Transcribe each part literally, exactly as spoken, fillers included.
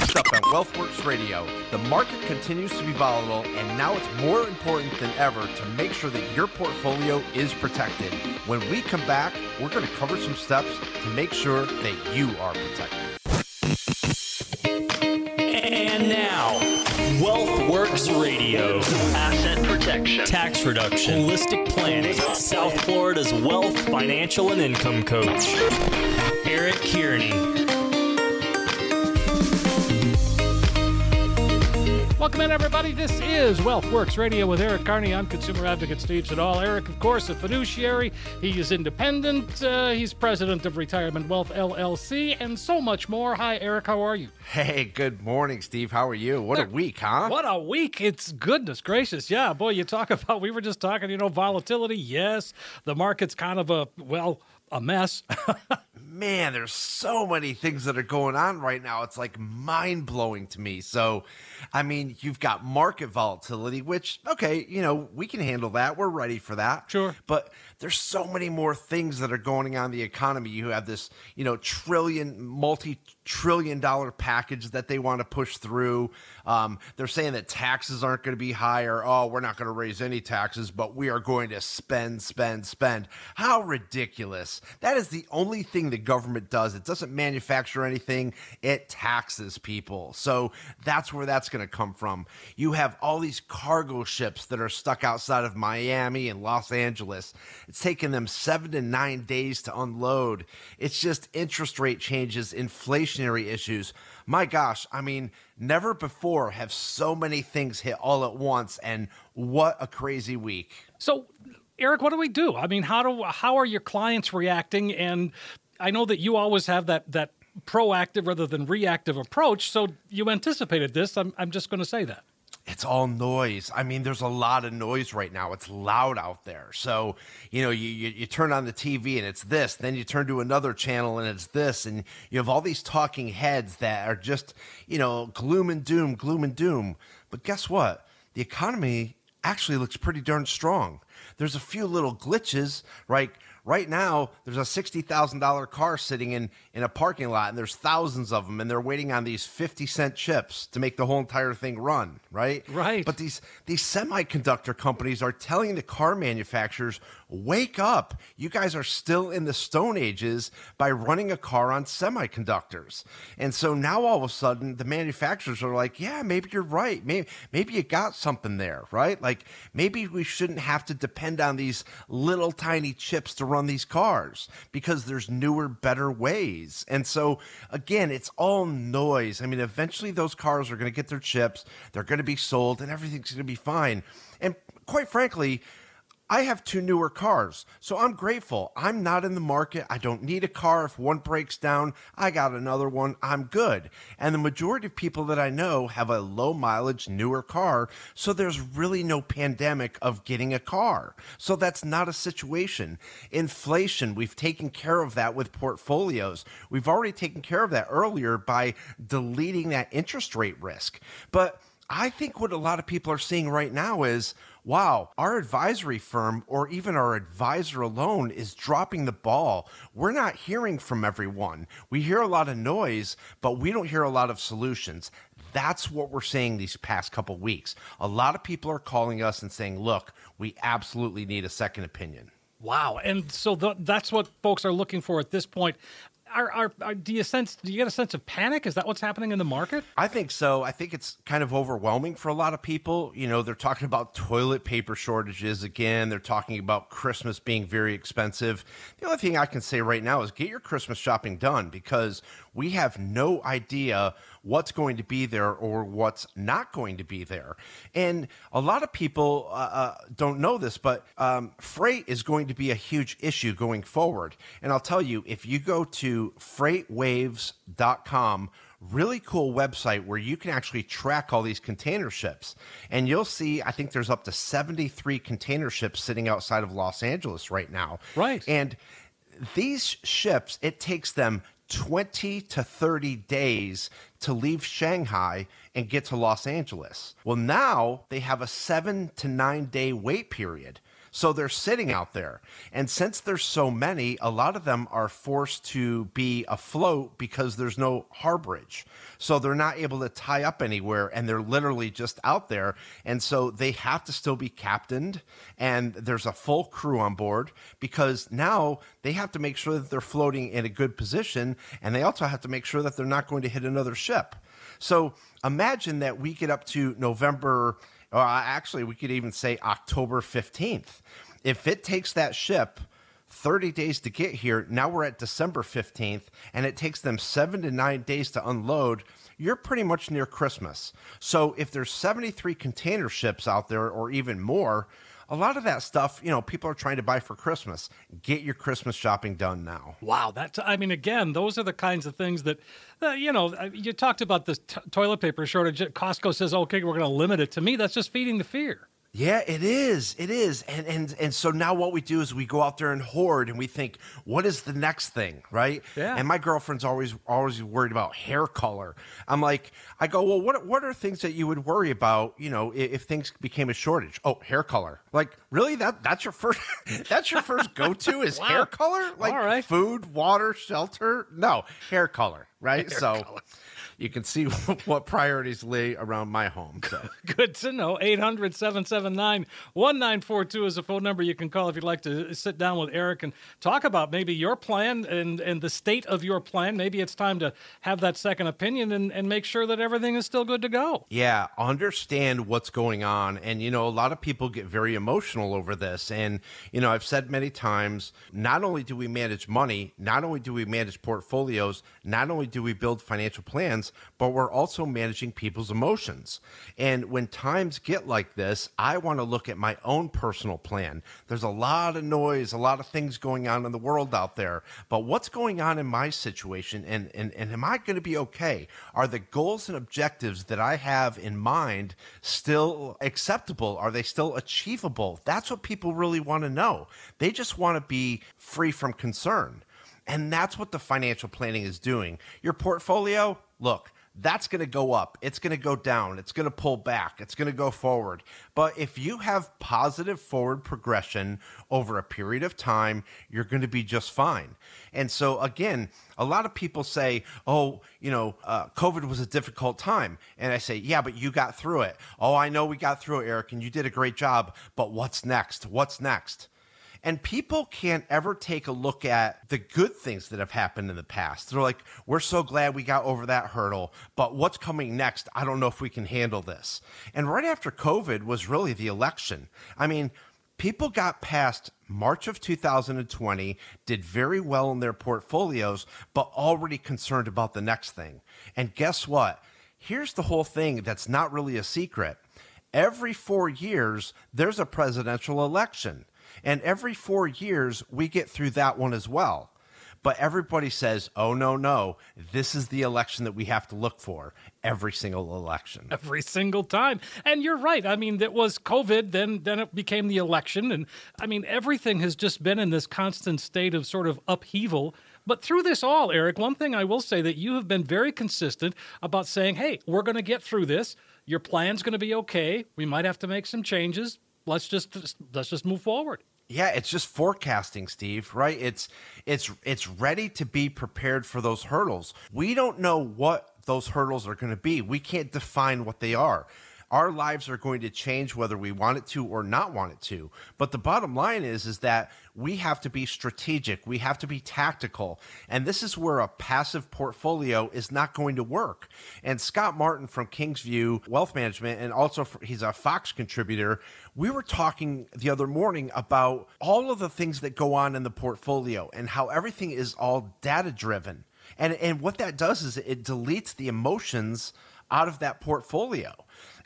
Next up on WealthWorks Radio, the market continues to be volatile, and now it's more important than ever to make sure that your portfolio is protected. When we come back, we're going to cover some steps to make sure that you are protected. And now, WealthWorks Radio. Asset protection, tax reduction, holistic planning, South Florida's wealth, financial, and income coach, Eric Kearney. Welcome in, everybody. This is WealthWorks Radio with Eric Kearney. I'm consumer advocate Steve Siddall. Eric, of course, a fiduciary. He is independent. Uh, he's president of Retirement Wealth, L L C, and so much more. Hi, Eric. How are you? Hey, good morning, Steve. How are you? What a week, huh? What a week. It's goodness gracious. Yeah, boy, you talk about, we were just talking, you know, volatility. Yes, the market's kind of a, well, a mess. Man, there's so many things that are going on right now. It's like mind-blowing to me. So, I mean, you've got market volatility, which, okay, you know, we can handle that. We're ready for that. Sure. But there's so many more things that are going on in the economy. You have this, you know, trillion, multi-trillion dollar package that they want to push through. Um, they're saying that taxes aren't going to be higher. Oh, we're not going to raise any taxes, but we are going to spend, spend, spend. How ridiculous. That is the only thing the government does. It doesn't manufacture anything. It taxes people. So that's where that's going to come from. You have all these cargo ships that are stuck outside of Miami and Los Angeles. It's taken them seven to nine days to unload. It's just interest rate changes, inflationary issues. My gosh, I mean, never before have so many things hit all at once, and what a crazy week. So, Eric, what do we do? I mean, how do how are your clients reacting? And I know that you always have that that proactive rather than reactive approach, so you anticipated this. I'm I'm just going to say that. It's all noise. I mean, there's a lot of noise right now. It's loud out there. So, you know, you, you you turn on the T V and it's this, then you turn to another channel and it's this, and you have all these talking heads that are just, you know, gloom and doom, gloom and doom. But guess what? The economy actually looks pretty darn strong. There's a few little glitches, right? Right now, there's a sixty thousand dollars car sitting in, in a parking lot, and there's thousands of them, and they're waiting on these fifty-cent chips to make the whole entire thing run, right? Right. But these, these semiconductor companies are telling the car manufacturers, wake up. You guys are still in the Stone Ages by running a car on semiconductors. And so now all of a sudden, the manufacturers are like, yeah, maybe you're right. Maybe, maybe you got something there, right? Like, maybe we shouldn't have to depend on these little tiny chips to run these cars, because there's newer, better ways. And so, again, it's all noise. I mean, eventually those cars are going to get their chips, they're going to be sold, and everything's going to be fine. And quite frankly, I have two newer cars, so I'm grateful. I'm not in the market. I don't need a car. If one breaks down, I got another one. I'm good. And the majority of people that I know have a low mileage, newer car, so there's really no pandemic of getting a car. So that's not a situation. Inflation, we've taken care of that with portfolios. We've already taken care of that earlier by deleting that interest rate risk. But I think what a lot of people are seeing right now is, wow, our advisory firm or even our advisor alone is dropping the ball. We're not hearing from everyone. We hear a lot of noise, but we don't hear a lot of solutions. That's what we're seeing these past couple weeks. A lot of people are calling us and saying, look, we absolutely need a second opinion. Wow. And so th- that's what folks are looking for at this point. Are, are, are, do you sense? Do you get a sense of panic? Is that what's happening in the market? I think so. I think it's kind of overwhelming for a lot of people. You know, they're talking about toilet paper shortages again. They're talking about Christmas being very expensive. The only thing I can say right now is get your Christmas shopping done, because we have no idea what's going to be there or what's not going to be there. And a lot of people uh, uh, don't know this, but um, freight is going to be a huge issue going forward. And I'll tell you, if you go to freight waves dot com, really cool website where you can actually track all these container ships. And you'll see, I think there's up to seventy-three container ships sitting outside of Los Angeles right now. Right. And these ships, it takes them twenty to thirty days to leave Shanghai and get to Los Angeles. Well, now they have a seven to nine day wait period. So they're sitting out there. And since there's so many, a lot of them are forced to be afloat because there's no harborage. So they're not able to tie up anywhere, and they're literally just out there. And so they have to still be captained, and there's a full crew on board, because now they have to make sure that they're floating in a good position, and they also have to make sure that they're not going to hit another ship. So imagine that we get up to November, or actually we could even say October fifteenth. If it takes that ship thirty days to get here, now we're at December fifteenth, and it takes them seven to nine days to unload, you're pretty much near Christmas. So if there's seventy-three container ships out there, or even more, a lot of that stuff, you know, people are trying to buy for Christmas. Get your Christmas shopping done now. Wow. That's, I mean, again, those are the kinds of things that, uh, you know, you talked about the t- toilet paper shortage. Costco says, okay, we're going to limit it. To me, that's just feeding the fear. Yeah, it is. It is. And, and and so now what we do is we go out there and hoard, and we think, what is the next thing, right? Yeah. And my girlfriend's always always worried about hair color. I'm like, I go, well, what what are things that you would worry about, you know, if, if things became a shortage? Oh, hair color. Like, really? That that's your first that's your first go-to is wow. hair color? Like, all right. Food, water, shelter? No, hair color, right? Hair so color. You can see what priorities lay around my home. So. Good to know. eight hundred, seven seven nine, one nine four two is a phone number you can call if you'd like to sit down with Eric and talk about maybe your plan and, and the state of your plan. Maybe it's time to have that second opinion and, and make sure that everything is still good to go. Yeah, understand what's going on. And, you know, a lot of people get very emotional over this. And, you know, I've said many times, not only do we manage money, not only do we manage portfolios, not only do we build financial plans, but we're also managing people's emotions. And when times get like this, I want to look at my own personal plan. There's a lot of noise, a lot of things going on in the world out there. But what's going on in my situation? And, and, and am I going to be okay? Are the goals and objectives that I have in mind still acceptable? Are they still achievable? That's what people really want to know. They just want to be free from concern. And that's what the financial planning is doing. Your portfolio, look, that's going to go up. It's going to go down. It's going to pull back. It's going to go forward. But if you have positive forward progression over a period of time, you're going to be just fine. And so, again, a lot of people say, oh, you know, uh, COVID was a difficult time. And I say, yeah, but you got through it. Oh, I know we got through it, Eric, and you did a great job. But what's next? What's next? And people can't ever take a look at the good things that have happened in the past. They're like, we're so glad we got over that hurdle, but what's coming next? I don't know if we can handle this. And right after COVID was really the election. I mean, people got past March of two thousand twenty, did very well in their portfolios, but already concerned about the next thing. And guess what? Here's the whole thing that's not really a secret. Every four years, there's a presidential election. And every four years, we get through that one as well. But everybody says, oh, no, no, this is the election that we have to look for every single election. Every single time. And you're right. I mean, that was COVID, then then it became the election. And I mean, everything has just been in this constant state of sort of upheaval. But through this all, Eric, one thing I will say that you have been very consistent about saying, hey, we're going to get through this. Your plan's going to be okay. We might have to make some changes. Let's just let's just move forward. Yeah, it's just forecasting, Steve, right? It's it's it's ready to be prepared for those hurdles. We don't know what those hurdles are going to be. We can't define what they are. Our lives are going to change whether we want it to or not want it to. But the bottom line is, is that we have to be strategic. We have to be tactical. And this is where a passive portfolio is not going to work. And Scott Martin from Kingsview Wealth Management, and also for, he's a Fox contributor, we were talking the other morning about all of the things that go on in the portfolio and how everything is all data-driven. And, and what that does is it deletes the emotions out of that portfolio.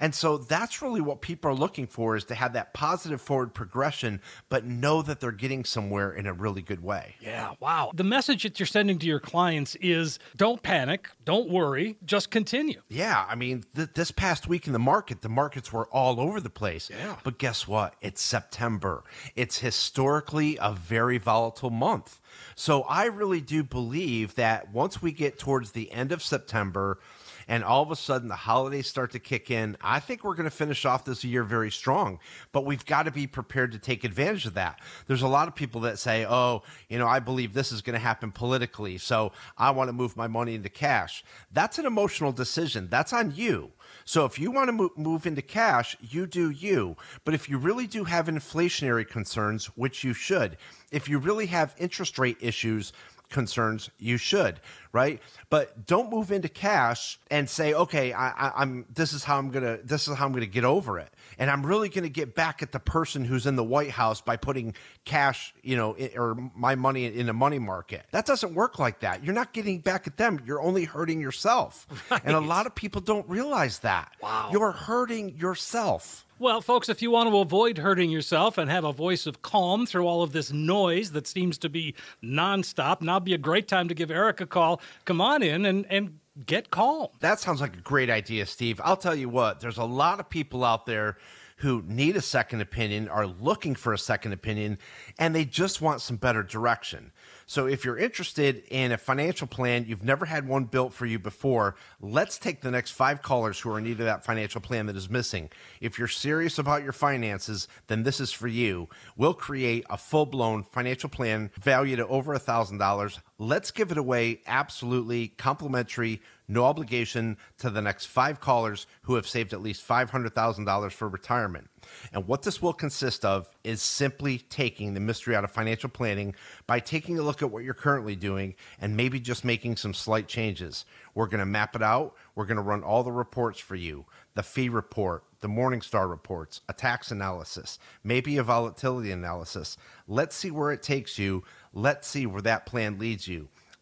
And so that's really what people are looking for, is to have that positive forward progression, but know that they're getting somewhere in a really good way. Yeah, wow. The message that you're sending to your clients is don't panic, don't worry, just continue. Yeah, I mean, th- this past week in the market, the markets were all over the place. Yeah. But guess what? It's September. It's historically a very volatile month. So I really do believe that once we get towards the end of September and all of a sudden the holidays start to kick in. I think we're going to finish off this year very strong, but we've got to be prepared to take advantage of that. There's a lot of people that say, oh, you know, I believe this is going to happen politically, so I want to move my money into cash. That's an emotional decision. That's on you. So if you want to mo- move into cash, you do you. But if you really do have inflationary concerns, which you should, if you really have interest rate issues, concerns, you should, right? But don't move into cash and say, okay, I, I, I'm this is how I'm gonna this is how I'm gonna get over it, and I'm really gonna get back at the person who's in the White House by putting cash, you know, in, or my money in a money market. That doesn't work like that. You're not getting back at them. You're only hurting yourself, right. And a lot of people don't realize that. Wow, you're hurting yourself. Well, folks, if you want to avoid hurting yourself and have a voice of calm through all of this noise that seems to be nonstop, now would be a great time to give Eric a call. Come on in and, and get calm. That sounds like a great idea, Steve. I'll tell you what, there's a lot of people out there who need a second opinion, are looking for a second opinion, and they just want some better direction. So if you're interested in a financial plan, you've never had one built for you before, let's take the next five callers who are in need of that financial plan that is missing. If you're serious about your finances, then this is for you. We'll create a full-blown financial plan valued at over one thousand dollars. Let's give it away absolutely complimentary, no obligation, to the next five callers who have saved at least five hundred thousand dollars for retirement. And what this will consist of is simply taking the mystery out of financial planning by taking a look at what you're currently doing and maybe just making some slight changes. We're going to map it out. We're going to run all the reports for you, the fee report, the Morningstar reports, a tax analysis, maybe a volatility analysis. Let's see where it takes you. Let's see where that plan leads you.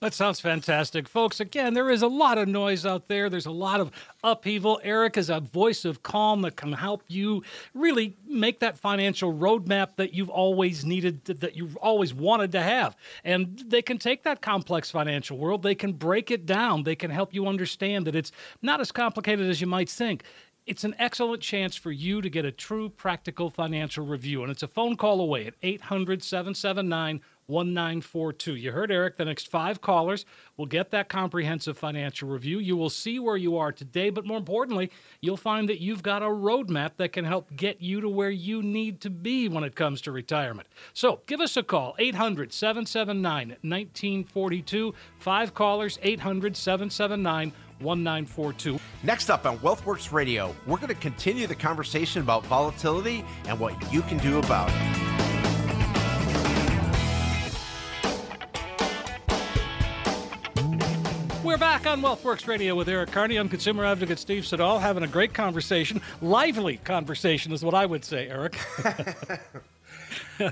That sounds fantastic. Folks, again, there is a lot of noise out there. There's a lot of upheaval. Eric is a voice of calm that can help you really make that financial roadmap that you've always needed, that you've always wanted to have. And they can take that complex financial world. They can break it down. They can help you understand that it's not as complicated as you might think. It's an excellent chance for you to get a true practical financial review. And it's a phone call away at eight hundred, seven seven nine, one nine four two. You heard Eric. The next five callers will get that comprehensive financial review. You will see where you are today, but more importantly, you'll find that you've got a roadmap that can help get you to where you need to be when it comes to retirement. So give us a call, eight hundred, seven seven nine, one nine four two. Five callers, eight hundred, seven seven nine, one nine four two. Next up on WealthWorks Radio, we're going to continue the conversation about volatility and what you can do about it. We're back on WealthWorks Radio with Eric Kearney. I'm consumer advocate Steve Siddall, having a great conversation. Lively conversation is what I would say, Eric.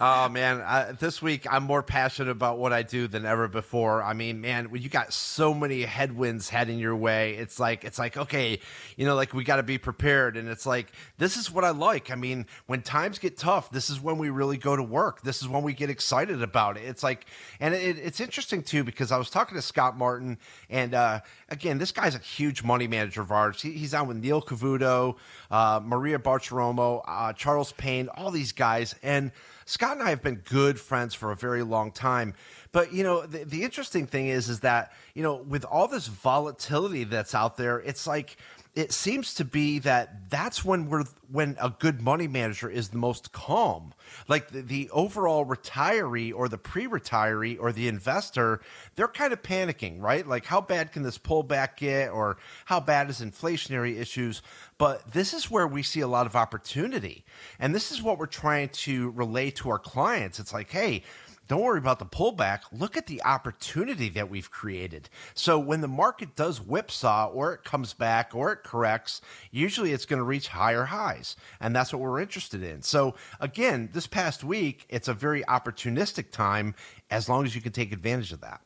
Oh, man. I, this week, I'm more passionate about what I do than ever before. I mean, man, when you got so many headwinds heading your way, it's like, it's like, okay, you know, like we got to be prepared. And it's like, this is what I like. I mean, when times get tough, this is when we really go to work. This is when we get excited about it. It's like, and it, it's interesting too, because I was talking to Scott Martin, and uh, again, this guy's a huge money manager of ours. He, he's on with Neil Cavuto, uh, Maria Bartiromo, uh, Charles Payne, all these guys. And Scott and I have been good friends for a very long time. But, you know, the, the interesting thing is, is that, you know, with all this volatility that's out there, it's like, it seems to be that that's when we're, when a good money manager is the most calm. Like the, the overall retiree or the pre-retiree or the investor, they're kind of panicking, right? Like, how bad can this pullback get, or how bad is inflationary issues? But this is where we see a lot of opportunity. And this is what we're trying to relay to our clients. It's like, hey, don't worry about the pullback. Look at the opportunity that we've created. So when the market does whipsaw, or it comes back, or it corrects, usually it's going to reach higher highs. And that's what we're interested in. So again, this past week, it's a very opportunistic time, as long as you can take advantage of that.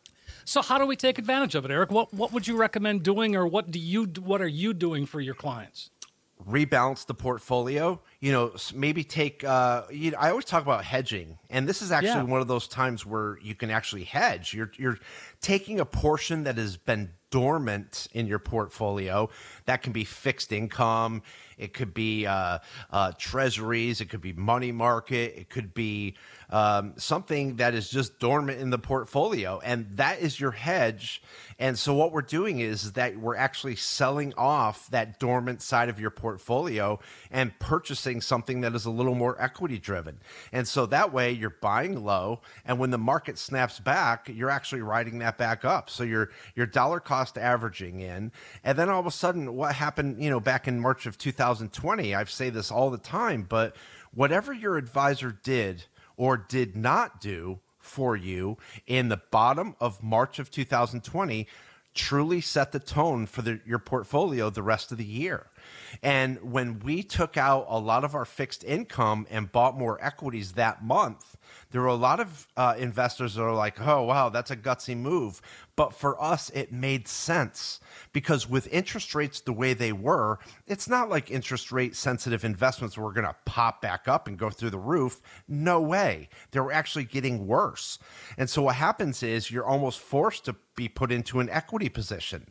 So how do we take advantage of it, Eric? What what would you recommend doing, or what do you what are you doing for your clients? rebalance the portfolio, you know, maybe take, uh, you know, I always talk about hedging, and this is actually yeah. one of those times where you can actually hedge. You're, you're taking a portion that has been dormant in your portfolio. That can be fixed income. It could be uh, uh, treasuries. It could be money market. It could be um, something that is just dormant in the portfolio. And that is your hedge. And so what we're doing is that we're actually selling off that dormant side of your portfolio and purchasing something that is a little more equity driven. And so that way you're buying low. And when the market snaps back, you're actually riding that back up. So your, your dollar cost averaging in. And then all of a sudden what happened, you know, back in March of two thousand twenty, I've said this all the time, but whatever your advisor did or did not do for you in the bottom of March of two thousand twenty truly set the tone for the, your portfolio the rest of the year. And when we took out a lot of our fixed income and bought more equities that month, there were a lot of uh, investors that are like, oh, wow, that's a gutsy move. But for us, it made sense because with interest rates the way they were, it's not like interest rate sensitive investments were going to pop back up and go through the roof. No way. They were actually getting worse. And so what happens is you're almost forced to be put into an equity position.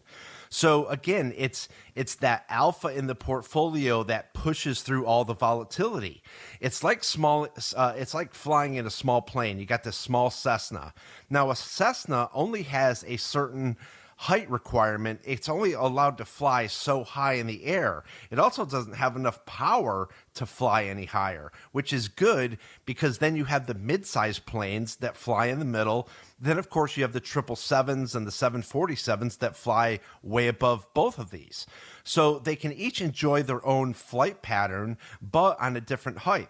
So again, it's it's that alpha in the portfolio that pushes through all the volatility. It's like small, uh, it's like flying in a small plane. You got this small Cessna. Now a Cessna only has a certain height requirement. It's only allowed to fly so high in the air. It also doesn't have enough power to fly any higher, which is good because then you have the mid-sized planes that fly in the middle. Then, of course, you have the triple sevens and the seven forty-sevens that fly way above both of these. So they can each enjoy their own flight pattern, but on a different height.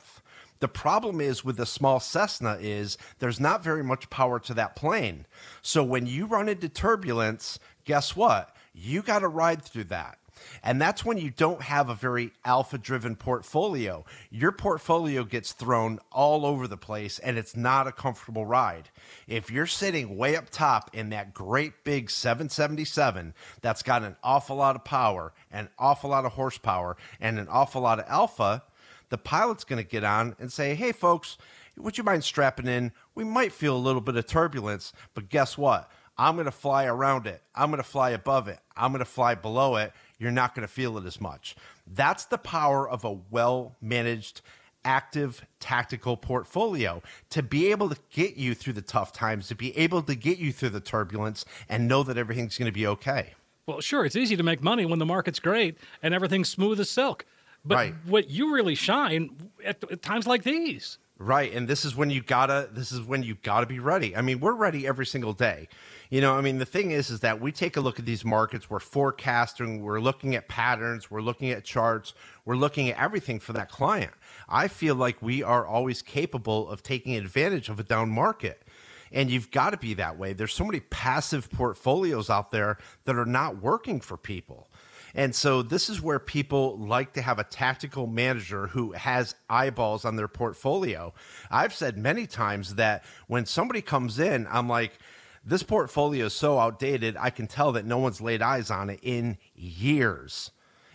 The problem is with the small Cessna is there's not very much power to that plane. So when you run into turbulence, guess what? You got to ride through that. And that's when you don't have a very alpha-driven portfolio. Your portfolio gets thrown all over the place, and it's not a comfortable ride. If you're sitting way up top in that great big seven seventy-seven that's got an awful lot of power, an awful lot of horsepower, and an awful lot of alpha, the pilot's going to get on and say, hey, folks, would you mind strapping in? We might feel a little bit of turbulence, but guess what? I'm going to fly around it. I'm going to fly above it. I'm going to fly below it. You're not going to feel it as much. That's the power of a well-managed, active, tactical portfolio to be able to get you through the tough times, to be able to get you through the turbulence and know that everything's going to be okay. Well, sure, it's easy to make money when the market's great and everything's smooth as silk. But right. what you really shine at, at times like these. Right. And this is when you gotta, this is when you gotta be ready. I mean, we're ready every single day. You know, I mean, the thing is, is that we take a look at these markets, we're forecasting, we're looking at patterns, we're looking at charts, we're looking at everything for that client. I feel like we are always capable of taking advantage of a down market. And you've got to be that way. There's so many passive portfolios out there that are not working for people. And so this is where people like to have a tactical manager who has eyeballs on their portfolio. I've said many times that when somebody comes in, I'm like, this portfolio is so outdated, I can tell that no one's laid eyes on it in years.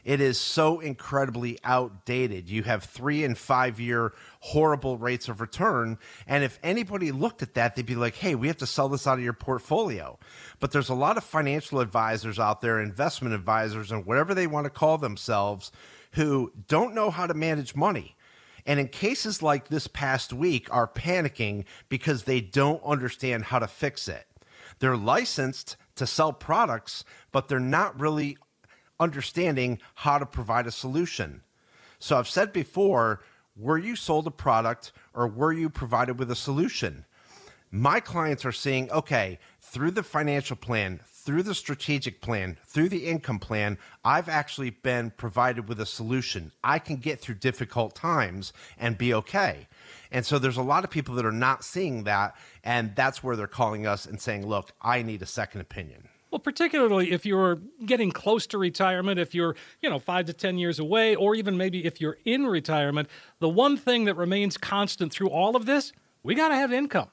It is so incredibly outdated. You have three and five year horrible rates of return. And if anybody looked at that, they'd be like, hey, we have to sell this out of your portfolio. But there's a lot of financial advisors out there, investment advisors, and whatever they want to call themselves, who don't know how to manage money. And in cases like this past week, are panicking because they don't understand how to fix it. They're licensed to sell products, but they're not really understanding how to provide a solution. So I've said before, were you sold a product or were you provided with a solution? My clients are seeing, okay, through the financial plan, through the strategic plan, through the income plan, I've actually been provided with a solution. I can get through difficult times and be okay. And so there's a lot of people that are not seeing that, and that's where they're calling us and saying, look, I need a second opinion. Well, particularly if you're getting close to retirement, if you're, you know, five to ten years away, or even maybe if you're in retirement, the one thing that remains constant through all of this, we got to have income.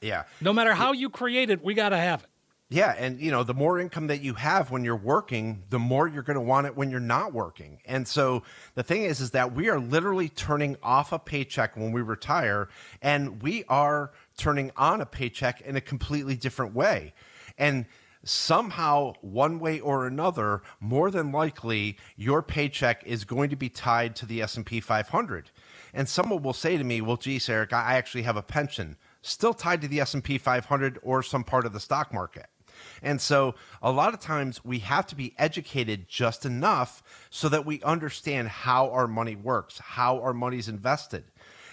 Yeah. No matter how you create it, we got to have it. Yeah. And, you know, the more income that you have when you're working, the more you're going to want it when you're not working. And so the thing is, is that we are literally turning off a paycheck when we retire, and we are turning on a paycheck in a completely different way. And somehow, one way or another, more than likely, your paycheck is going to be tied to the S and P five hundred. And someone will say to me, well, geez, Eric, I actually have a pension still tied to the S and P five hundred or some part of the stock market. And so a lot of times we have to be educated just enough so that we understand how our money works, how our money's invested.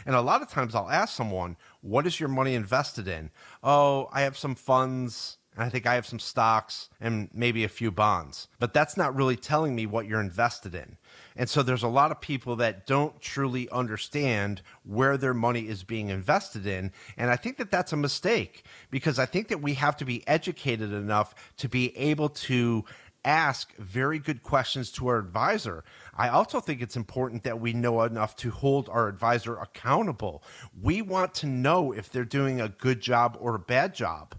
And a lot of times I'll ask someone, what is your money invested in? Oh, I have some funds, and I think I have some stocks and maybe a few bonds. But that's not really telling me what you're invested in. And so there's a lot of people that don't truly understand where their money is being invested in. And I think that that's a mistake, because I think that we have to be educated enough to be able to ask very good questions to our advisor. I also think it's important that we know enough to hold our advisor accountable. We want to know if they're doing a good job or a bad job.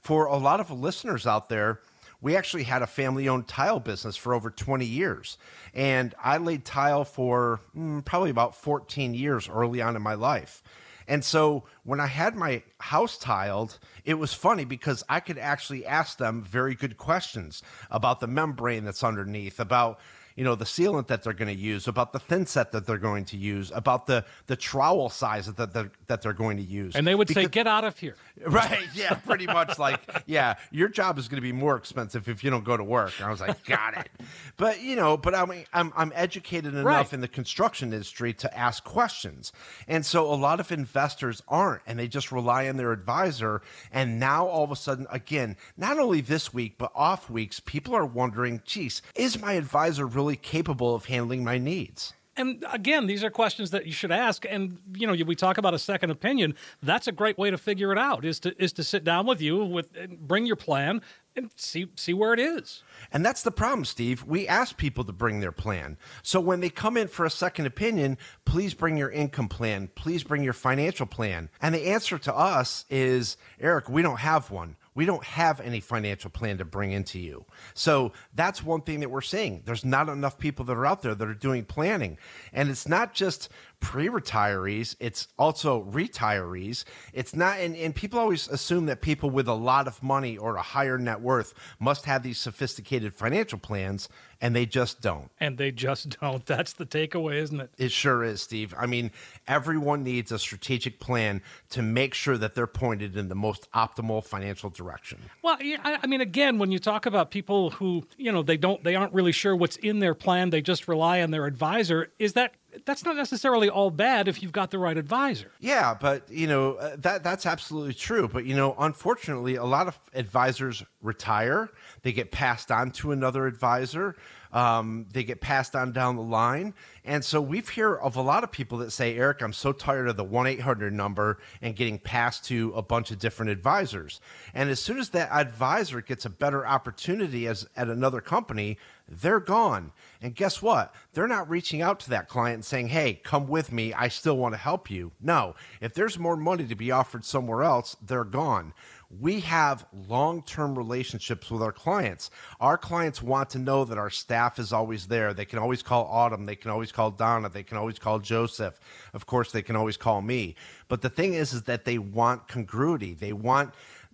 For a lot of listeners out there, we actually had a family-owned tile business for over twenty years, and I laid tile for mm, probably about fourteen years early on in my life. And so when I had my house tiled, it was funny because I could actually ask them very good questions about the membrane that's underneath, about, you know, the sealant that they're going to use, about the thinset that they're going to use, about the the trowel size that they're, that they're going to use. And they would because, say, get out of here. Right. Yeah, pretty much like, yeah, your job is going to be more expensive if you don't go to work. And I was like, got it. But, you know, but I mean, I'm, I'm educated enough right. in the construction industry to ask questions. And so a lot of investors aren't, and they just rely on their advisor. And now all of a sudden, again, not only this week, but off weeks, people are wondering, geez, is my advisor really capable of handling my needs? And again, these are questions that you should ask. And, you know, we talk about a second opinion. That's a great way to figure it out, is to is to sit down with you, with bring your plan, and see see where it is. And that's the problem, Steve. We ask people to bring their plan. So when they come in for a second opinion, please bring your income plan. Please bring your financial plan. And the answer to us is, Eric, we don't have one. We don't have any financial plan to bring into you. So that's one thing that we're seeing. There's not enough people that are out there that are doing planning. And it's not just pre-retirees, it's also retirees. It's not, and, and people always assume that people with a lot of money or a higher net worth must have these sophisticated financial plans, and they just don't. And they just don't. That's the takeaway, isn't it? It sure is, Steve. I mean, everyone needs a strategic plan to make sure that they're pointed in the most optimal financial direction. Well, I mean, again, when you talk about people who, you know, they don't, they aren't really sure what's in their plan, they just rely on their advisor, is that that's not necessarily all bad if you've got the right advisor. Yeah, but, you know, that that's absolutely true. But, you know, unfortunately, a lot of advisors retire. They get passed on to another advisor. Um, they get passed on down the line. And so we've heard of a lot of people that say, Eric, I'm so tired of the one eight hundred number and getting passed to a bunch of different advisors. And as soon as that advisor gets a better opportunity as at another company, they're gone. And guess what? They're not reaching out to that client and saying, hey, come with me. I still want to help you. No, if there's more money to be offered somewhere else, they're gone. We have long-term relationships with our clients. Our clients want to know that our staff is always there. They can always call Autumn. They can always call Donna. They can always call Joseph. Of course, they can always call me. But the thing is, is that they want congruity. They want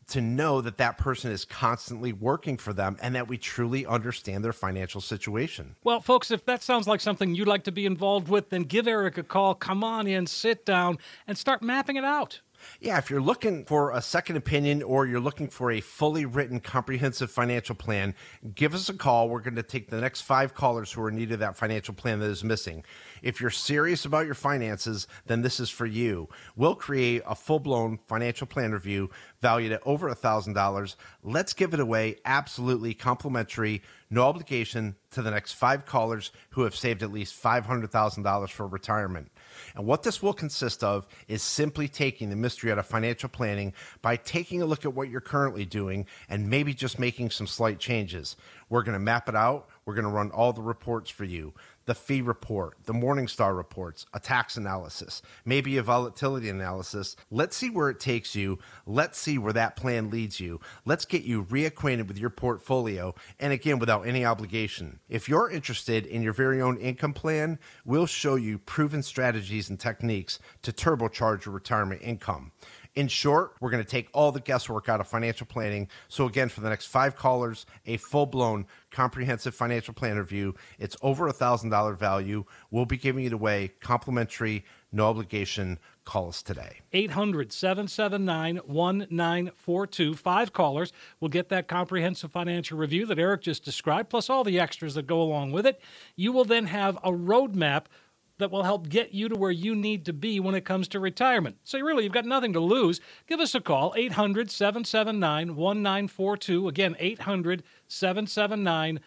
to know that that person is constantly working for them and that we truly understand their financial situation. Well, folks, if that sounds like something you'd like to be involved with, then give Eric a call. Come on in, sit down, and start mapping it out. Yeah, if you're looking for a second opinion or you're looking for a fully written comprehensive financial plan, give us a call. We're going to take the next five callers who are in need of that financial plan that is missing. If you're serious about your finances, then this is for you. We'll create a full-blown financial plan review valued at over one thousand dollars. Let's give it away absolutely complimentary, no obligation, to the next five callers who have saved at least five hundred thousand dollars for retirement. And what this will consist of is simply taking the mystery out of financial planning by taking a look at what you're currently doing and maybe just making some slight changes. We're going to map it out. We're going to run all the reports for you. the fee report, the Morningstar reports, a tax analysis, maybe a volatility analysis. Let's see where it takes you. Let's see where that plan leads you. Let's get you reacquainted with your portfolio, and again, without any obligation. If you're interested in your very own income plan, we'll show you proven strategies and techniques to turbocharge your retirement income. In short, we're going to take all the guesswork out of financial planning. So again, for the next five callers, a full-blown comprehensive financial plan review. It's over a one thousand dollars value. We'll be giving it away complimentary, no obligation. Call us today. eight hundred, seven seven nine, one nine four two. Five callers will get that comprehensive financial review that Eric just described, plus all the extras that go along with it. You will then have a roadmap that will help get you to where you need to be when it comes to retirement. So really, you've got nothing to lose. Give us a call, eight hundred, seven seven nine, one nine four two. Again, eight hundred, seven seven nine, one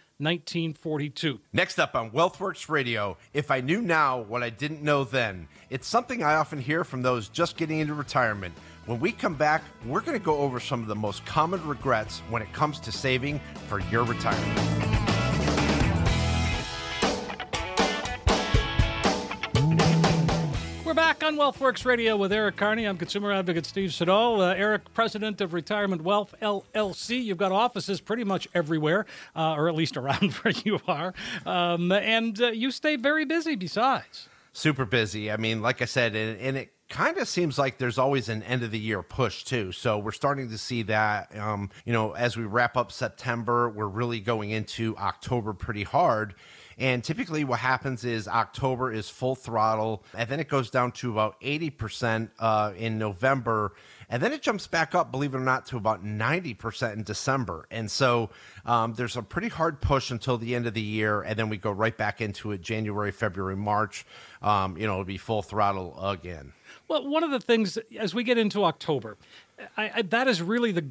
nine four two. Next up on WealthWorks Radio, if I knew now what I didn't know then. It's something I often hear from those just getting into retirement. When we come back, we're going to go over some of the most common regrets when it comes to saving for your retirement. Back on WealthWorks Radio with Eric Kearney. I'm consumer advocate Steve Siddall. Uh, Eric, president of Retirement Wealth, L L C. You've got offices pretty much everywhere, uh, or at least around where you are. Um, and uh, you stay very busy besides. Super busy. I mean, like I said, and, and it kind of seems like there's always an end of the year push too. So we're starting to see that, um, you know, as we wrap up September, we're really going into October pretty hard. And typically what happens is October is full throttle, and then it goes down to about eighty percent uh, in November. And then it jumps back up, believe it or not, to about ninety percent in December. And so um, there's a pretty hard push until the end of the year. And then we go right back into it, January, February, March. Um, you know, it'll be full throttle again. Well, one of the things, as we get into October, I, I, that is really the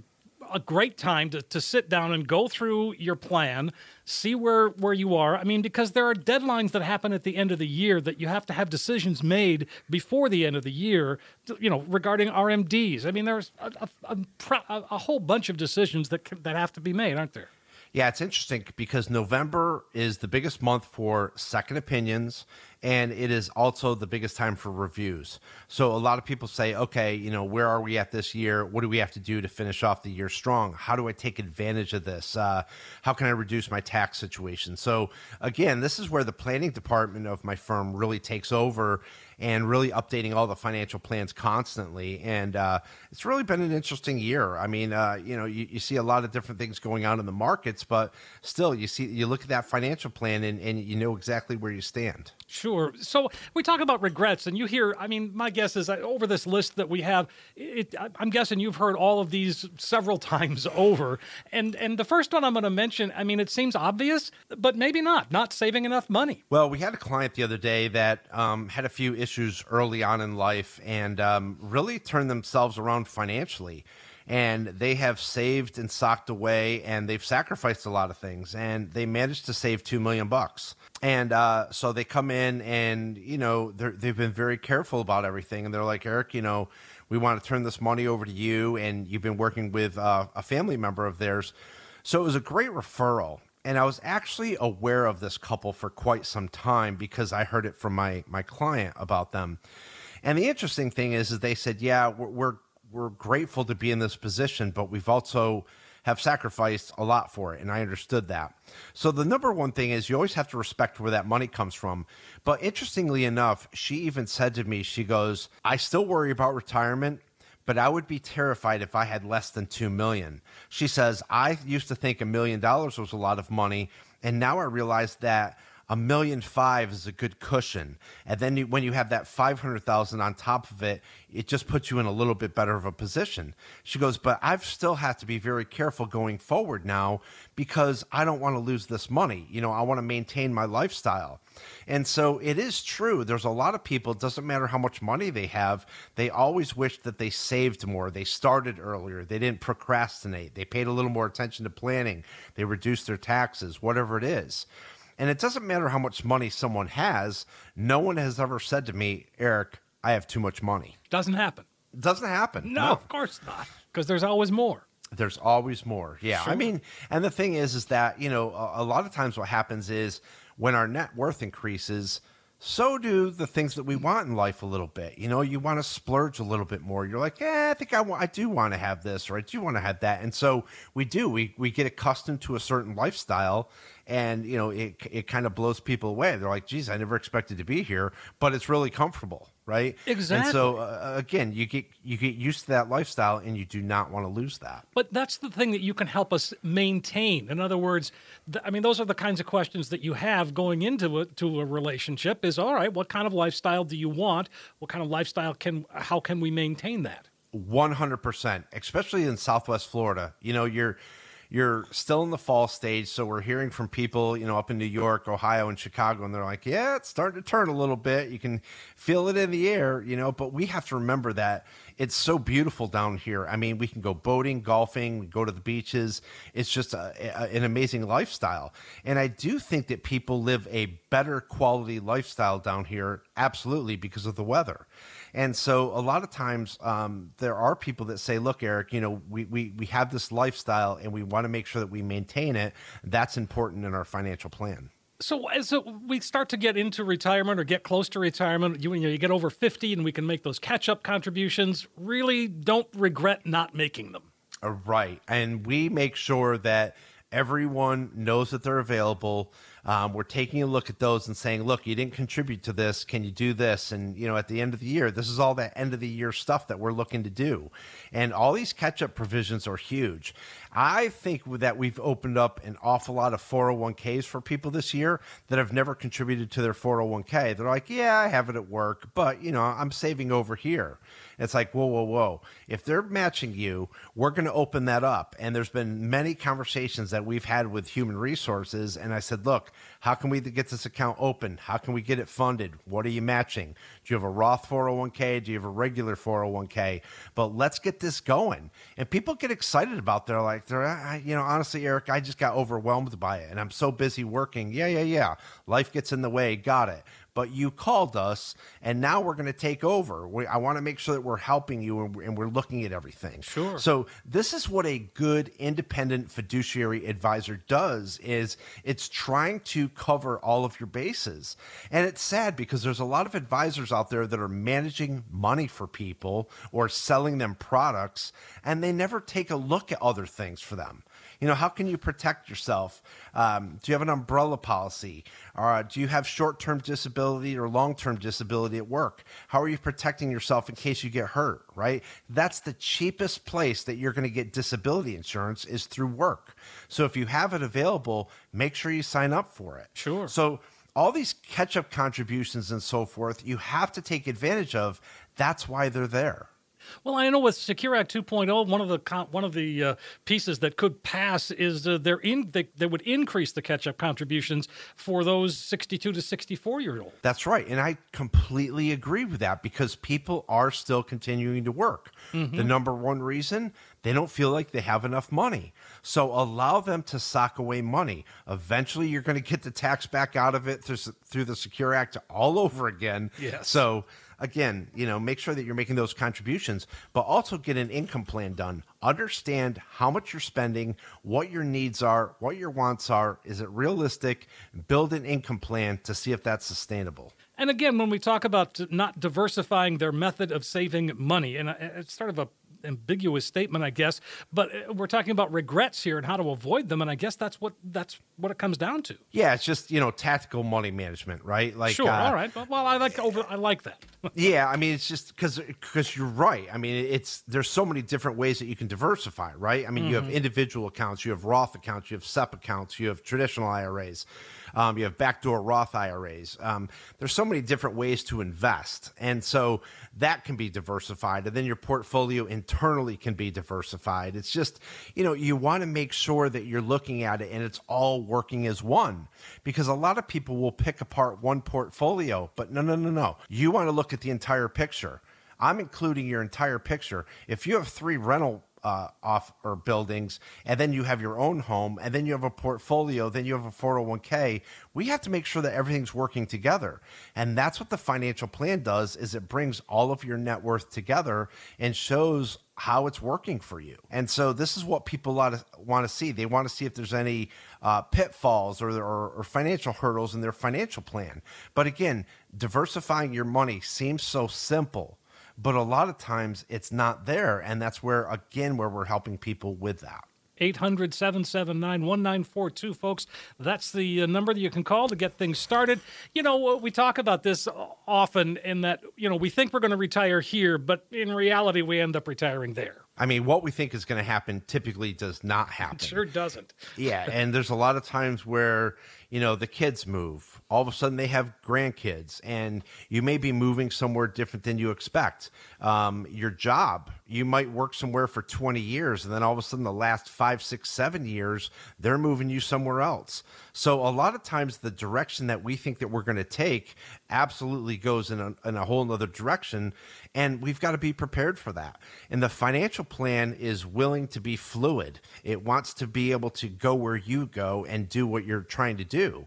a great time to, to sit down and go through your plan, see where, where you are. I mean, because there are deadlines that happen at the end of the year that you have to have decisions made before the end of the year, you know, regarding R M Ds. I mean, there's a, a, a, a whole bunch of decisions that that have to be made, aren't there? Yeah, it's interesting because November is the biggest month for second opinions, and it is also the biggest time for reviews. So a lot of people say, okay, you know, where are we at this year? What do we have to do to finish off the year strong? How do I take advantage of this? Uh, how can I reduce my tax situation? So again, this is where the planning department of my firm really takes over and really updating all the financial plans constantly. And uh, it's really been an interesting year. I mean, uh, you know, you, you see a lot of different things going on in the markets, but still you see, you look at that financial plan and, and you know exactly where you stand. Sure. So we talk about regrets, and you hear, I mean, my guess is that over this list that we have, it, I'm guessing you've heard all of these several times over. And, and the first one I'm going to mention, I mean, it seems obvious, but maybe not, not saving enough money. Well, we had a client the other day that um, had a few issues issues early on in life and um, really turned themselves around financially. And they have saved and socked away, and they've sacrificed a lot of things, and they managed to save two million bucks. And uh, so they come in and, you know, they've been very careful about everything. And they're like, Eric, you know, we want to turn this money over to you. And you've been working with uh, a family member of theirs. So it was a great referral. And I was actually aware of this couple for quite some time because I heard it from my my client about them. And the interesting thing is, is they said, yeah, we're, we're, we're grateful to be in this position, but we've also have sacrificed a lot for it. And I understood that. So the number one thing is you always have to respect where that money comes from. But interestingly enough, she even said to me, she goes, I still worry about retirement, but I would be terrified if I had less than two million. She says, I used to think a million dollars was a lot of money. And now I realize that a million five is a good cushion. And then you, when you have that five hundred thousand on top of it, it just puts you in a little bit better of a position. She goes, but I've still had to be very careful going forward now because I don't want to lose this money. You know, I want to maintain my lifestyle. And so it is true. There's a lot of people, it doesn't matter how much money they have, they always wish that they saved more. They started earlier. They didn't procrastinate. They paid a little more attention to planning. They reduced their taxes, whatever it is. And it doesn't matter how much money someone has. No one has ever said to me, Eric, I have too much money. Doesn't happen. Doesn't happen. No, no. Of course not. Because there's always more. There's always more. Yeah. Sure. I mean, and the thing is, is that, you know, a, a lot of times what happens is when our net worth increases, so do the things that we want in life a little bit. You know, you want to splurge a little bit more. You're like, yeah, I think I, I do want to have this, or I do want to have that. And so we do, we, we get accustomed to a certain lifestyle, and, you know, it, it kind of blows people away. They're like, geez, I never expected to be here, but it's really comfortable. Right. Exactly. And so, uh, again, you get you get used to that lifestyle, and you do not want to lose that. But that's the thing that you can help us maintain. In other words, th I mean, those are the kinds of questions that you have going into a, to a relationship is, all right, what kind of lifestyle do you want? What kind of lifestyle can how can we maintain that? one hundred percent, especially in Southwest Florida. You know, you're you're still in the fall stage. So we're hearing from people, you know, up in New York, Ohio, and Chicago, and they're like, yeah, it's starting to turn a little bit. You can feel it in the air, you know, but we have to remember that it's so beautiful down here. I mean, we can go boating, golfing, we go to the beaches. It's just a, a, an amazing lifestyle. And I do think that people live a better quality lifestyle down here, absolutely, because of the weather. And so a lot of times um, there are people that say, look, Eric, you know, we, we, we have this lifestyle and we want to make sure that we maintain it. That's important in our financial plan. So as we start to get into retirement or get close to retirement, you, you know, you get over fifty and we can make those catch-up contributions. Really don't regret not making them. All right. And we make sure that everyone knows that they're available. Um, we're taking a look at those and saying, look, you didn't contribute to this. Can you do this? And, you know, at the end of the year, this is all that end of the year stuff that we're looking to do. And all these catch-up provisions are huge. I think that we've opened up an awful lot of four oh one Ks for people this year that have never contributed to their four oh one K. They're like, yeah, I have it at work, but, you know, I'm saving over here. It's like, whoa, whoa, whoa. If they're matching you, we're going to open that up. And there's been many conversations that we've had with human resources. And I said, look, how can we get this account open? How can we get it funded? What are you matching? Do you have a Roth four oh one K? Do you have a regular four oh one K? But let's get this going. And people get excited about they're like, they're, I, you know, honestly, Eric, I just got overwhelmed by it. And I'm so busy working. Yeah, yeah, yeah. Life gets in the way. Got it. But you called us, and now we're going to take over. We, I want to make sure that we're helping you, and, and we're looking at everything. Sure. So this is what a good independent fiduciary advisor does, is it's trying to cover all of your bases. And it's sad because there's a lot of advisors out there that are managing money for people or selling them products, and they never take a look at other things for them. You know, how can you protect yourself? Um, do you have an umbrella policy? Uh, do you have short-term disability or long-term disability at work? How are you protecting yourself in case you get hurt, right? That's the cheapest place that you're going to get disability insurance is through work. So if you have it available, make sure you sign up for it. Sure. So all these catch-up contributions and so forth, you have to take advantage of. That's why they're there. Well, I know with Secure Act two point oh, one of the one of the uh, pieces that could pass is uh, they're in they, they would increase the catch-up contributions for those sixty-two to sixty-four year olds. That's right, and I completely agree with that because people are still continuing to work. Mm-hmm. The number one reason, they don't feel like they have enough money. So allow them to sock away money. Eventually, you're going to get the tax back out of it through through the Secure Act all over again. Yes. So again, you know, make sure that you're making those contributions, but also get an income plan done. Understand how much you're spending, what your needs are, what your wants are. Is it realistic? Build an income plan to see if that's sustainable. And again, when we talk about not diversifying their method of saving money, and it's sort of a ambiguous statement, I guess, but we're talking about regrets here and how to avoid them. And I guess that's what, that's what it comes down to. Yeah. It's just, you know, tactical money management, right? Like, sure. Uh, all right. Well, I like, over, I like that. Yeah. I mean, it's just cause, cause you're right. I mean, it's, there's so many different ways that you can diversify, right? I mean, mm-hmm. you have individual accounts, you have Roth accounts, you have S E P accounts, you have traditional I R As, um, you have backdoor Roth I R As. Um, there's so many different ways to invest. And so that can be diversified. And then your portfolio in internally can be diversified. It's just, you know, you want to make sure that you're looking at it and it's all working as one, because a lot of people will pick apart one portfolio, but no, no, no, no. You want to look at the entire picture. I'm including your entire picture. If you have three rental uh, off or buildings, and then you have your own home, and then you have a portfolio, then you have a four oh one k. We have to make sure that everything's working together. And that's what the financial plan does, is it brings all of your net worth together and shows how it's working for you. And so this is what people want to see. They want to see if there's any uh, pitfalls or, or, or financial hurdles in their financial plan. But again, diversifying your money seems so simple, but a lot of times it's not there. And that's where, again, where we're helping people with that. eight hundred, seven seven nine, one nine four two, folks. That's the number that you can call to get things started. You know, we talk about this often in that, you know, we think we're going to retire here, but in reality, we end up retiring there. I mean, what we think is going to happen typically does not happen. It sure doesn't. Yeah, and there's a lot of times where, you know, the kids move. All of a sudden, they have grandkids, and you may be moving somewhere different than you expect. Um, your job, you might work somewhere for twenty years, and then all of a sudden, the last five, six, seven years, they're moving you somewhere else. So a lot of times, the direction that we think that we're going to take absolutely goes in a, in a whole other direction, and we've got to be prepared for that. And the financial plan is willing to be fluid. It wants to be able to go where you go and do what you're trying to do.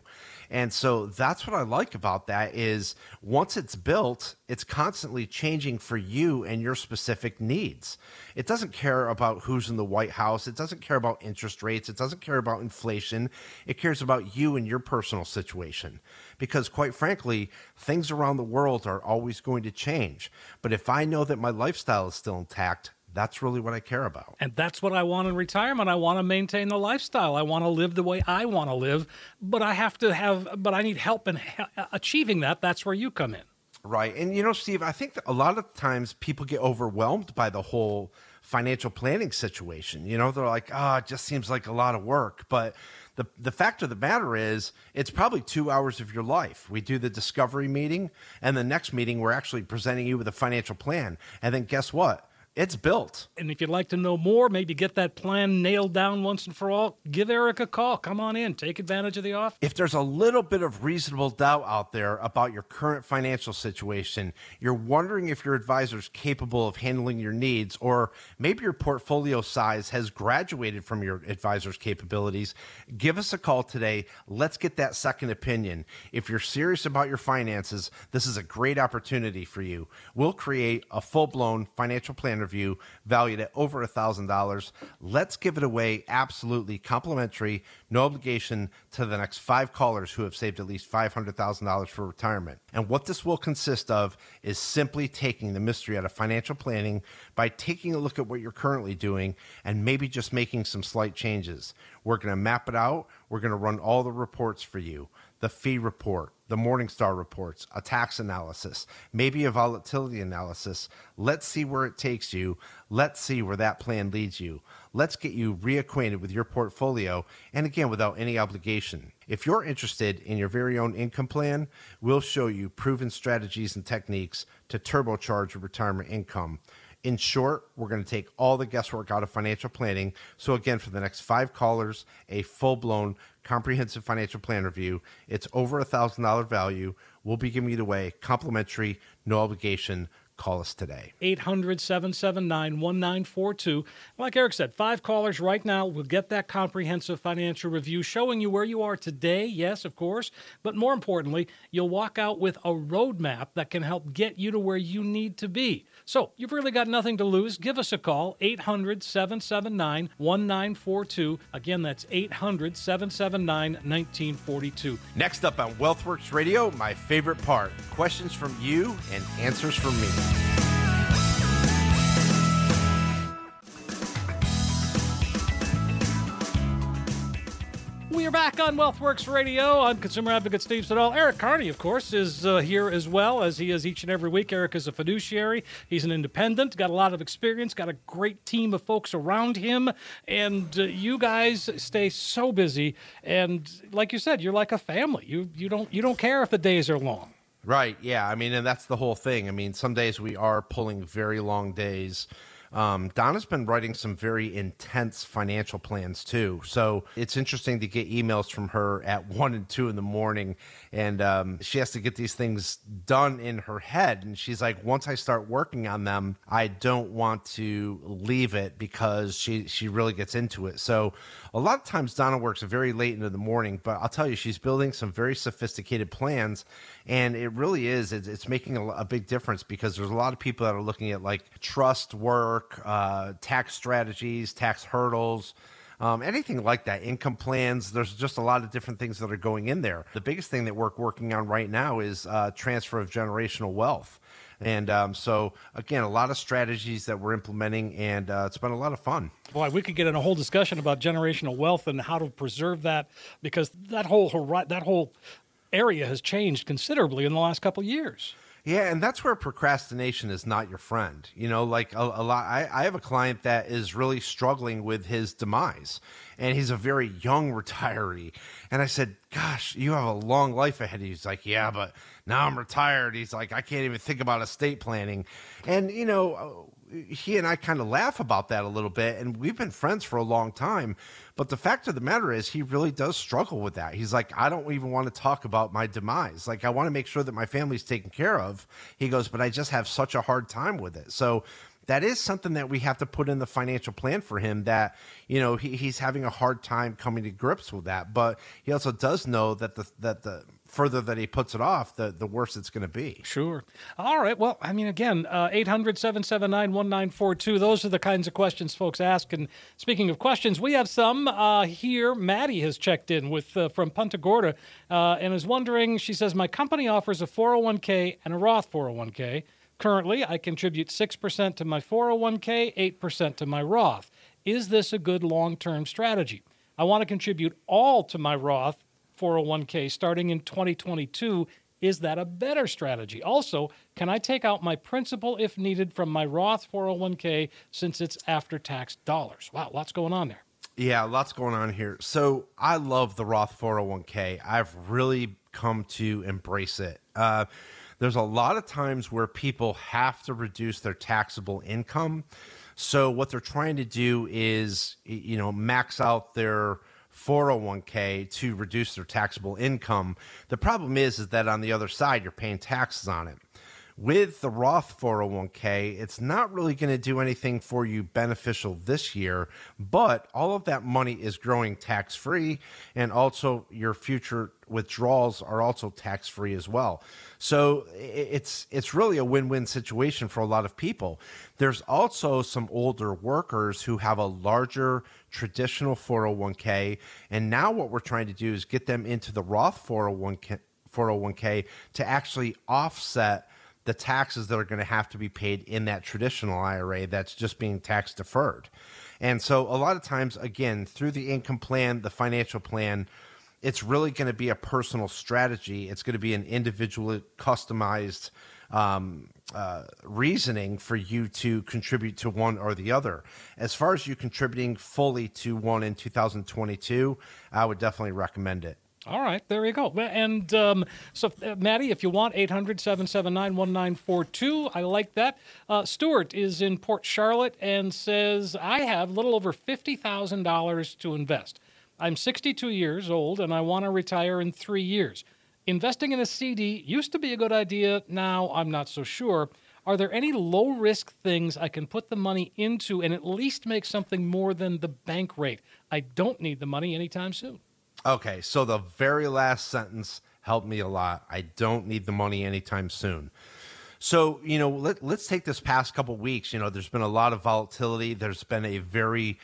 And so that's what I like about that is once it's built, it's constantly changing for you and your specific needs. It doesn't care about who's in the White House. It doesn't care about interest rates. It doesn't care about inflation. It cares about you and your personal situation. Because quite frankly, things around the world are always going to change. But if I know that my lifestyle is still intact, that's really what I care about. And that's what I want in retirement. I want to maintain the lifestyle. I want to live the way I want to live, but I have to have, but I need help in achieving that. That's where you come in. Right. And you know, Steve, I think that a lot of times people get overwhelmed by the whole financial planning situation. You know, they're like, ah, oh, it just seems like a lot of work, but The, the fact of the matter is it's probably two hours of your life. We do the discovery meeting, and the next meeting, we're actually presenting you with a financial plan. And then guess what? It's built. And if you'd like to know more, maybe get that plan nailed down once and for all, give Eric a call. Come on in. Take advantage of the offer. If there's a little bit of reasonable doubt out there about your current financial situation, you're wondering if your advisor is capable of handling your needs, or maybe your portfolio size has graduated from your advisor's capabilities, give us a call today. Let's get that second opinion. If you're serious about your finances, this is a great opportunity for you. We'll create a full-blown financial planner Review valued at over a thousand dollars. Let's give it away absolutely complimentary, no obligation, to the next five callers who have saved at least five hundred thousand dollars for retirement. And what this will consist of is simply taking the mystery out of financial planning by taking a look at what you're currently doing and maybe just making some slight changes. We're going to map it out. We're going to run all the reports for you. The fee report, the Morningstar reports, a tax analysis, maybe a volatility analysis. Let's see where it takes you. Let's see where that plan leads you. Let's get you reacquainted with your portfolio, and again, without any obligation. If you're interested in your very own income plan, we'll show you proven strategies and techniques to turbocharge your retirement income. In short, we're going to take all the guesswork out of financial planning. So again, for the next five callers, a full-blown comprehensive financial plan review. It's over a one thousand dollars value. We'll be giving it away complimentary, no obligation. Call us today. eight hundred, seven seven nine, one nine four two. Like Eric said, five callers right now. We'll get that comprehensive financial review showing you where you are today, yes, of course, but more importantly, you'll walk out with a roadmap that can help get you to where you need to be. So you've really got nothing to lose. Give us a call, eight hundred, seven seven nine, one nine four two. Again, that's eight hundred, seven seven nine, one nine four two. Next up on WealthWorks Radio, my favorite part, questions from you and answers from me. We are back on WealthWorks Radio. I'm consumer advocate Steve Siddall. Eric Kearney, of course, is uh, here as well, as he is each and every week. Eric is a fiduciary. He's an independent, got a lot of experience, got a great team of folks around him, and uh, you guys stay so busy. And like you said, you're like a family. You you don't you don't care if the days are long. Right. Yeah. I mean, and that's the whole thing. I mean, some days we are pulling very long days. Um, Donna's been writing some very intense financial plans too. So it's interesting to get emails from her at one and two in the morning. And um, she has to get these things done in her head. And she's like, once I start working on them, I don't want to leave it, because she, she really gets into it. So a lot of times Donna works very late into the morning, but I'll tell you, she's building some very sophisticated plans. And it really is, it's, it's making a, a big difference, because there's a lot of people that are looking at like trust work, uh, tax strategies, tax hurdles, Um, anything like that, income plans. There's just a lot of different things that are going in there. The biggest thing that we're working on right now is uh, transfer of generational wealth. And um, so, again, a lot of strategies that we're implementing, and uh, it's been a lot of fun. Boy, we could get in a whole discussion about generational wealth and how to preserve that, because that whole that whole area has changed considerably in the last couple of years. Yeah, and that's where procrastination is not your friend. You know, like a, a lot, I, I have a client that is really struggling with his demise, and he's a very young retiree. And I said, gosh, you have a long life ahead. He's like, yeah, but now I'm retired. He's like, I can't even think about estate planning. And, you know, he and I kind of laugh about that a little bit, and we've been friends for a long time. But the fact of the matter is, he really does struggle with that. He's like, I don't even want to talk about my demise. Like, I want to make sure that my family's taken care of. He goes, but I just have such a hard time with it. So that is something that we have to put in the financial plan for him, that, you know, he, he's having a hard time coming to grips with that. But he also does know that the, that the, further that he puts it off, the, the worse it's going to be. Sure. All right. Well, I mean, again, uh, eight hundred, seven seven nine, one nine four two. Those are the kinds of questions folks ask. And speaking of questions, we have some uh, here. Maddie has checked in with uh, from Punta Gorda uh, and is wondering, she says, my company offers a four oh one K and a Roth four oh one K. Currently, I contribute six percent to my four oh one K, eight percent to my Roth. Is this a good long-term strategy? I want to contribute all to my Roth four oh one K starting in twenty twenty-two. Is that a better strategy? Also, can I take out my principal if needed from my Roth four oh one K since it's after-tax dollars? Wow, lots going on there. Yeah, lots going on here. So I love the Roth four oh one K. I've really come to embrace it. Uh, there's a lot of times where people have to reduce their taxable income. So what they're trying to do is, you know, max out their four oh one K to reduce their taxable income. The problem is, is that on the other side, you're paying taxes on it. With the Roth four oh one K, it's not really going to do anything for you beneficial this year, but all of that money is growing tax-free, and also your future withdrawals are also tax-free as well. So it's it's really a win-win situation for a lot of people. There's also some older workers who have a larger traditional four oh one K, and now what we're trying to do is get them into the Roth four oh one K, four oh one K to actually offset the taxes that are going to have to be paid in that traditional I R A that's just being tax deferred. And so a lot of times, again, through the income plan, the financial plan, it's really going to be a personal strategy. It's going to be an individually customized um, uh, reasoning for you to contribute to one or the other. As far as you contributing fully to one in two thousand twenty-two, I would definitely recommend it. All right, there you go. And um, so, Maddie, if you want, eight hundred, seven seven nine, one nine four two. I like that. Uh, Stuart is in Port Charlotte and says, I have a little over fifty thousand dollars to invest. I'm sixty-two years old, and I want to retire in three years. Investing in a C D used to be a good idea. Now I'm not so sure. Are there any low-risk things I can put the money into and at least make something more than the bank rate? I don't need the money anytime soon. Okay, so the very last sentence helped me a lot. I don't need the money anytime soon. So, you know, let, let's take this past couple of weeks. You know, there's been a lot of volatility. There's been a very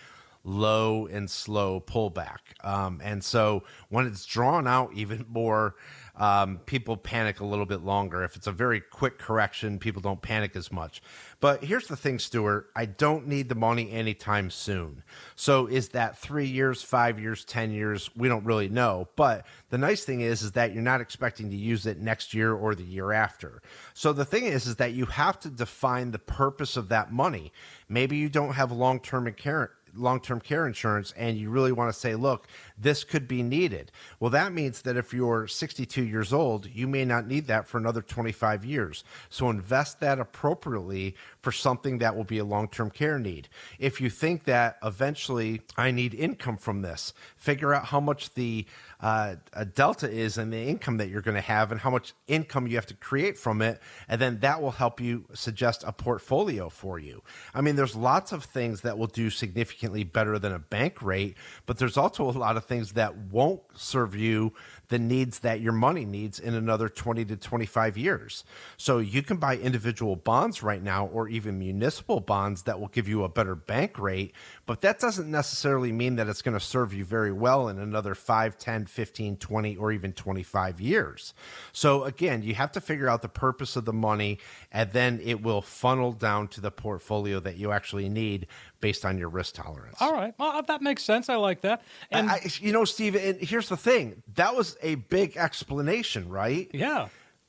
low and slow pullback. Um, and so when it's drawn out even more, um, people panic a little bit longer. If it's a very quick correction, people don't panic as much. But here's the thing, Stuart, I don't need the money anytime soon. So is that three years, five years, ten years? We don't really know. But the nice thing is, is that you're not expecting to use it next year or the year after. So the thing is, is that you have to define the purpose of that money. Maybe you don't have long-term care long-term care insurance and you really want to say, look, this could be needed. Well, that means that if you're sixty-two years old, you may not need that for another twenty-five years. So invest that appropriately for something that will be a long-term care need. If you think that eventually I need income from this, figure out how much the uh, a delta is in the income that you're going to have and how much income you have to create from it. And then that will help you suggest a portfolio for you. I mean, there's lots of things that will do significantly better than a bank rate, but there's also a lot of things that won't serve you the needs that your money needs in another twenty to twenty-five years. So you can buy individual bonds right now, or even municipal bonds that will give you a better bank rate, but that doesn't necessarily mean that it's going to serve you very well in another five, ten, fifteen, twenty, or even twenty-five years. So again, you have to figure out the purpose of the money, and then it will funnel down to the portfolio that you actually need based on your risk tolerance. All right. Well, that makes sense. I like that. And I, you know, Steve, and here's the thing. That was a big explanation, right? Yeah.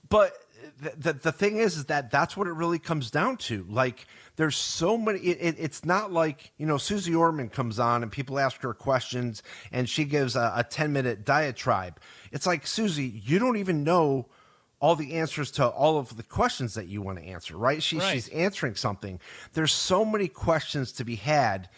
But the, the, the thing is, is that that's what it really comes down to. Like, there's so many, it, it's not like, you know, Susie Orman comes on and people ask her questions and she gives a, a ten minute diatribe. It's like, Susie, you don't even know all the answers to all of the questions that you want to answer, right? She, right. She's answering something. There's so many questions to be had.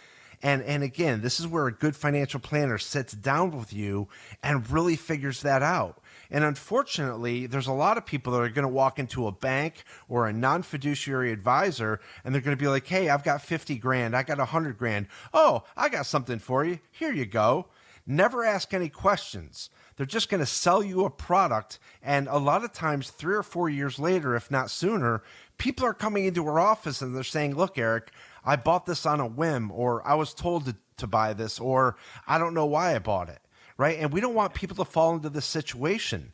And, and again, this is where a good financial planner sits down with you and really figures that out. And unfortunately, there's a lot of people that are going to walk into a bank or a non-fiduciary advisor, and they're going to be like, hey, I've got fifty grand. I got a hundred grand. Oh, I got something for you. Here you go. Never ask any questions. They're just going to sell you a product. And a lot of times, three or four years later, if not sooner, people are coming into our office and they're saying, look, Eric, I bought this on a whim, or I was told to, to buy this, or I don't know why I bought it, right? And we don't want people to fall into this situation.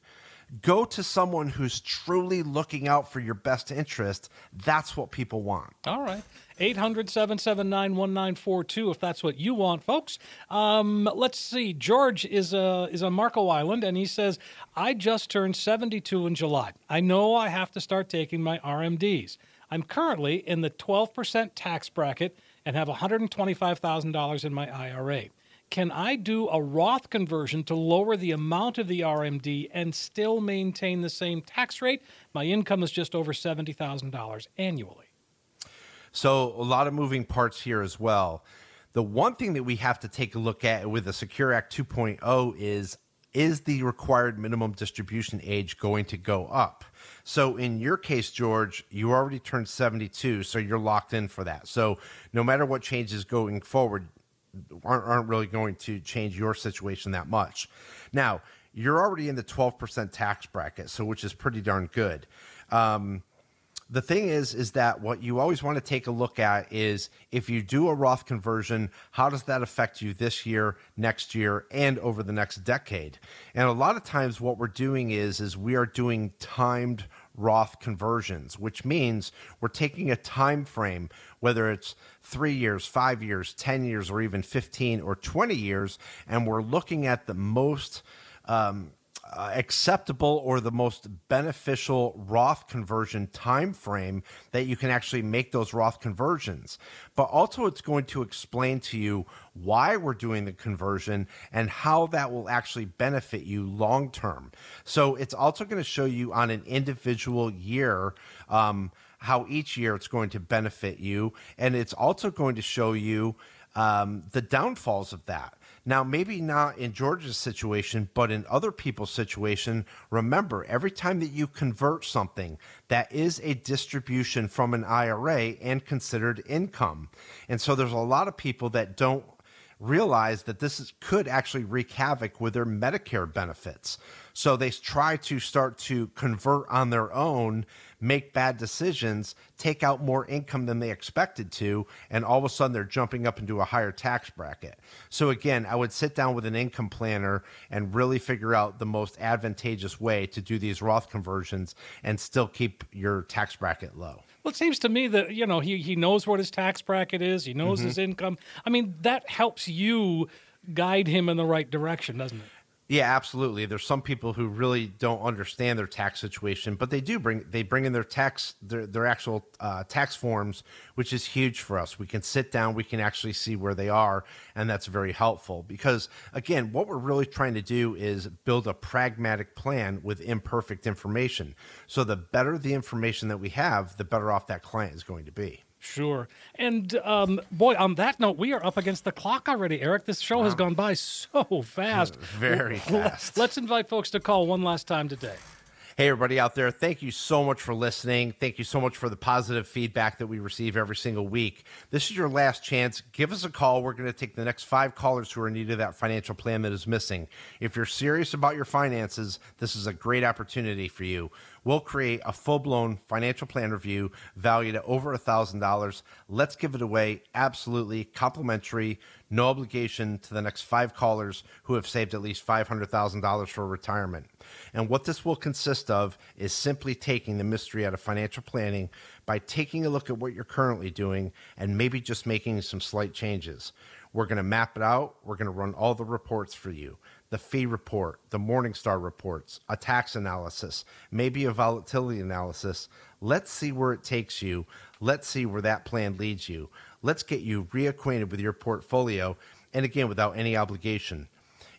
Go to someone who's truly looking out for your best interest. That's what people want. All right. eight hundred, seven seven nine, one nine four two, if that's what you want, folks. Um, let's see. George is a, is on Marco Island, and he says, I just turned seventy-two in July. I know I have to start taking my R M Ds. I'm currently in the twelve percent tax bracket and have one hundred twenty-five thousand dollars in my I R A. Can I do a Roth conversion to lower the amount of the R M D and still maintain the same tax rate? My income is just over seventy thousand dollars annually. So a lot of moving parts here as well. The one thing that we have to take a look at with the Secure Act two point oh is, is the required minimum distribution age going to go up? So in your case, George, you already turned seventy-two, so you're locked in for that. So no matter what changes going forward, Aren't, aren't really going to change your situation that much. Now, you're already in the twelve percent tax bracket, so which is pretty darn good. Um, the thing is, is that what you always want to take a look at is if you do a Roth conversion, how does that affect you this year, next year, and over the next decade? And a lot of times what we're doing is, is we are doing timed Roth conversions, which means we're taking a time frame, whether it's three years, five years, ten years, or even fifteen or twenty years, and we're looking at the most um, uh, acceptable or the most beneficial Roth conversion time frame that you can actually make those Roth conversions. But also, it's going to explain to you why we're doing the conversion and how that will actually benefit you long term. So it's also going to show you on an individual year um, how each year it's going to benefit you. And it's also going to show you um, the downfalls of that. Now, maybe not in George's situation, but in other people's situation, remember, every time that you convert something, that is a distribution from an I R A and considered income. And so there's a lot of people that don't realize that this is, could actually wreak havoc with their Medicare benefits. So they try to start to convert on their own, make bad decisions, take out more income than they expected to, and all of a sudden they're jumping up into a higher tax bracket. So again, I would sit down with an income planner and really figure out the most advantageous way to do these Roth conversions and still keep your tax bracket low. Well, it seems to me that, you know, he, he knows what his tax bracket is. He knows mm-hmm. his income. I mean, that helps you guide him in the right direction, doesn't it? Yeah, absolutely. There's some people who really don't understand their tax situation, but they do bring they bring in their tax their their actual uh, tax forms, which is huge for us. We can sit down, we can actually see where they are, and that's very helpful because again, what we're really trying to do is build a pragmatic plan with imperfect information. So the better the information that we have, the better off that client is going to be. Sure. And um, boy, on that note, we are up against the clock already, Eric. This show wow. has gone by so fast. Very fast. Let's invite folks to call one last time today. Hey, everybody out there, thank you so much for listening. Thank you so much for the positive feedback that we receive every single week. This is your last chance. Give us a call. We're going to take the next five callers who are in need of that financial plan that is missing. If you're serious about your finances, this is a great opportunity for you. We'll create a full-blown financial plan review valued at over one thousand dollars. Let's give it away absolutely complimentary, no obligation to the next five callers who have saved at least five hundred thousand dollars for retirement. And what this will consist of is simply taking the mystery out of financial planning by taking a look at what you're currently doing and maybe just making some slight changes. We're going to map it out. We're going to run all the reports for you. The fee report, the Morningstar reports, a tax analysis, maybe a volatility analysis. Let's see where it takes you. Let's see where that plan leads you. Let's get you reacquainted with your portfolio, and again, without any obligation.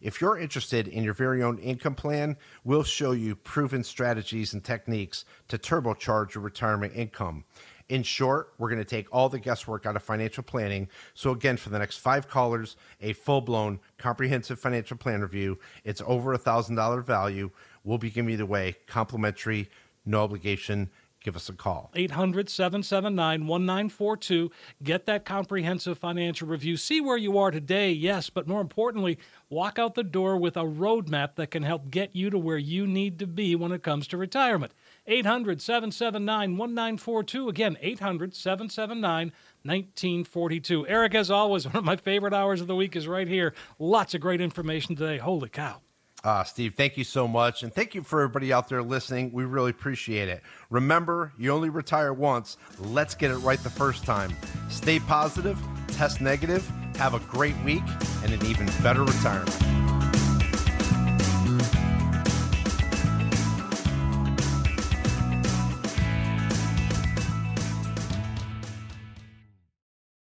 If you're interested in your very own income plan, we'll show you proven strategies and techniques to turbocharge your retirement income. In short, we're going to take all the guesswork out of financial planning. So again, for the next five callers, a full-blown comprehensive financial plan review. It's over a one thousand dollars value. We'll be giving it away, complimentary, no obligation. Give us a call. eight hundred, seven seven nine, one nine four two. Get that comprehensive financial review. See where you are today, yes, but more importantly, walk out the door with a roadmap that can help get you to where you need to be when it comes to retirement. eight hundred, seven seven nine, one nine four two. Again, eight hundred, seven seven nine, one nine four two. Eric, as always, one of my favorite hours of the week is right here. Lots of great information today. Holy cow. Uh, Steve, thank you so much. And thank you for everybody out there listening. We really appreciate it. Remember, you only retire once. Let's get it right the first time. Stay positive, test negative, have a great week, and an even better retirement.